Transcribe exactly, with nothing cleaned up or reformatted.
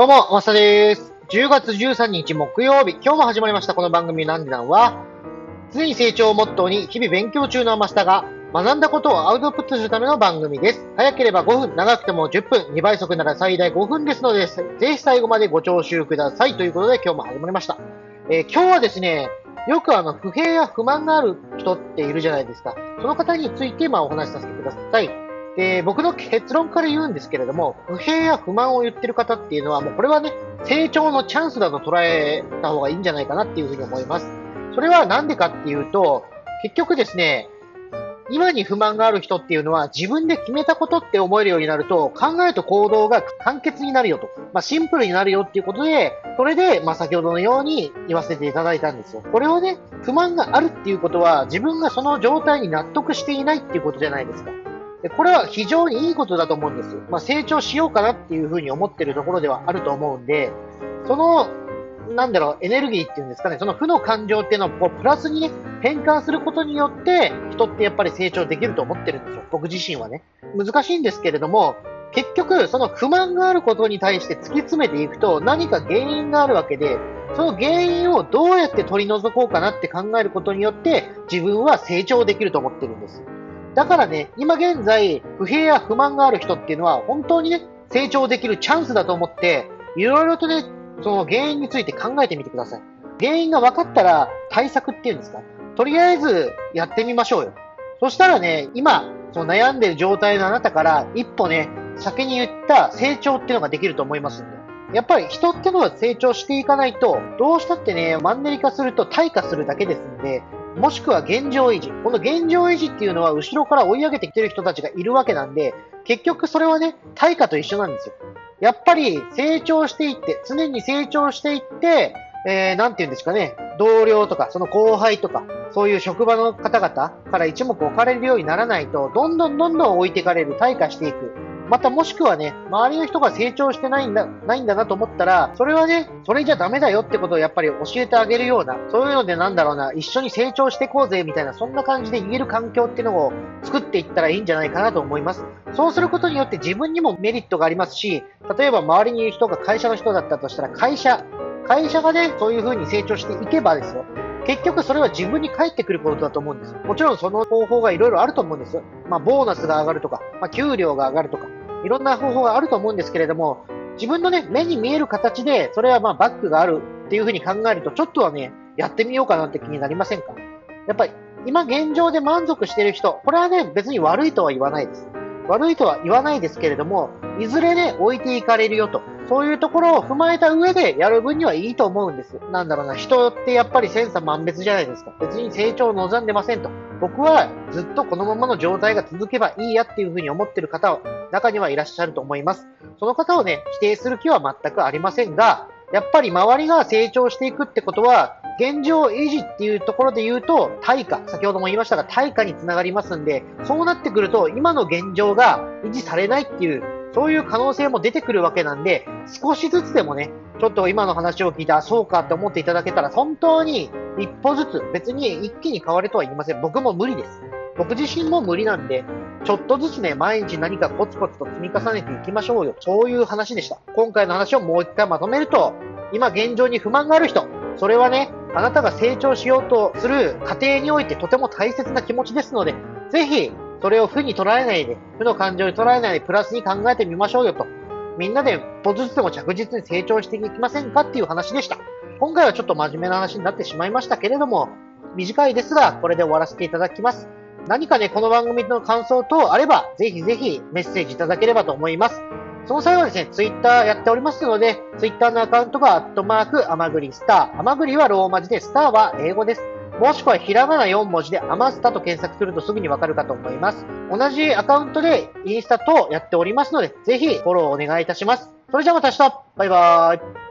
どうも、マサです。じゅうがつじゅうさんにち木曜日、今日も始まりましたこの番組なんでなんは、常に成長をモットーに日々勉強中のマサが学んだことをアウトプットするための番組です。早ければごふん、長くてもじゅっぷん、にばいそくなら最大ごふんですので、ぜひ最後までご聴取ください。ということで今日も始まりました。えー、今日はですね、よくあの不平や不満がある人っているじゃないですか。その方についてまあお話しさせてください。で、僕の結論から言うんですけれども、不平や不満を言ってる方っていうのはもうこれはね、成長のチャンスだと捉えた方がいいんじゃないかなっていうふうに思います。それはなんでかっていうと、結局ですね、今に不満がある人っていうのは自分で決めたことって思えるようになると、考えと行動が簡潔になるよと、まあ、シンプルになるよっていうことで、それでまあ先ほどのように言わせていただいたんですよ。これをね、不満があるっていうことは自分がその状態に納得していないっていうことじゃないですか。で、これは非常にいいことだと思うんですよ。まあ、成長しようかなっていうふうに思ってるところではあると思うんで、その、なんだろう、エネルギーっていうんですかね、その負の感情っていうのをこうプラスにね、変換することによって、人ってやっぱり成長できると思ってるんですよ。僕自身はね。難しいんですけれども、結局、その不満があることに対して突き詰めていくと、何か原因があるわけで、その原因をどうやって取り除こうかなって考えることによって、自分は成長できると思ってるんです。だからね、今現在、不平や不満がある人っていうのは、本当にね、成長できるチャンスだと思って、いろいろとね、その原因について考えてみてください。原因が分かったら、対策っていうんですか。とりあえず、やってみましょうよ。そしたらね、今、その悩んでる状態のあなたから、一歩ね、先に言った成長っていうのができると思いますんで。やっぱり人ってのは成長していかないと、どうしたってね、マンネリ化すると退化するだけですんで、もしくは現状維持。この現状維持っていうのは後ろから追い上げてきてる人たちがいるわけなんで、結局それはね、対価と一緒なんですよ。やっぱり成長していって、常に成長していって、えー、なんていうんですかね、同僚とか、その後輩とか、そういう職場の方々から一目置かれるようにならないと、どんどんどんどん置いていかれる、退化していく。またもしくはね、周りの人が成長してないんだ、ないんだなと思ったら、それはね、それじゃダメだよってことをやっぱり教えてあげるような、そういうのでなんだろうな、一緒に成長していこうぜみたいな、そんな感じで言える環境っていうのを作っていったらいいんじゃないかなと思います。そうすることによって自分にもメリットがありますし、例えば周りにいる人が会社の人だったとしたら、会社、会社がね、そういう風に成長していけばですよ。結局それは自分に返ってくることだと思うんです。もちろんその方法がいろいろあると思うんです。まあ、ボーナスが上がるとか、まあ、給料が上がるとか、いろんな方法があると思うんですけれども、自分のね、目に見える形で、それはまあバックがあるっていうふうに考えると、ちょっとはね、やってみようかなって気になりませんか？やっぱり、今現状で満足してる人、これはね、別に悪いとは言わないです。悪いとは言わないですけれども、いずれね、置いていかれるよと。そういうところを踏まえた上でやる分にはいいと思うんです。なんだろうな、人ってやっぱり千差万別じゃないですか。別に成長を望んでませんと。僕はずっとこのままの状態が続けばいいやっていうふうに思ってる方は中にはいらっしゃると思います。その方をね、否定する気は全くありませんが、やっぱり周りが成長していくってことは、現状維持っていうところで言うと、対価、先ほども言いましたが、対価につながりますんで、そうなってくると、今の現状が維持されないっていう、そういう可能性も出てくるわけなんで、少しずつでもね、ちょっと今の話を聞いて、あ、そうかって思っていただけたら、本当に一歩ずつ、別に一気に変われとは言いません。僕も無理です。僕自身も無理なんで、ちょっとずつね、毎日何かコツコツと積み重ねていきましょうよ。そういう話でした。今回の話をもう一回まとめると、今現状に不満がある人、それはね、あなたが成長しようとする過程においてとても大切な気持ちですので、ぜひ、それを負に捉えないで、負の感情に捉えないで、プラスに考えてみましょうよと。みんなで一歩ずつでも着実に成長していきませんかっていう話でした。今回はちょっと真面目な話になってしまいましたけれども、短いですが、これで終わらせていただきます。何かね、この番組の感想等あれば、ぜひぜひメッセージいただければと思います。その際はですね、ツイッターやっておりますので、ツイッターのアカウントがアットマーク、アマグリスター。アマグリはローマ字で、スターは英語です。もしくはひらがなよんもじで、アマスタと検索するとすぐにわかるかと思います。同じアカウントでインスタ等やっておりますので、ぜひフォローお願いいたします。それじゃあまた明日、バイバーイ。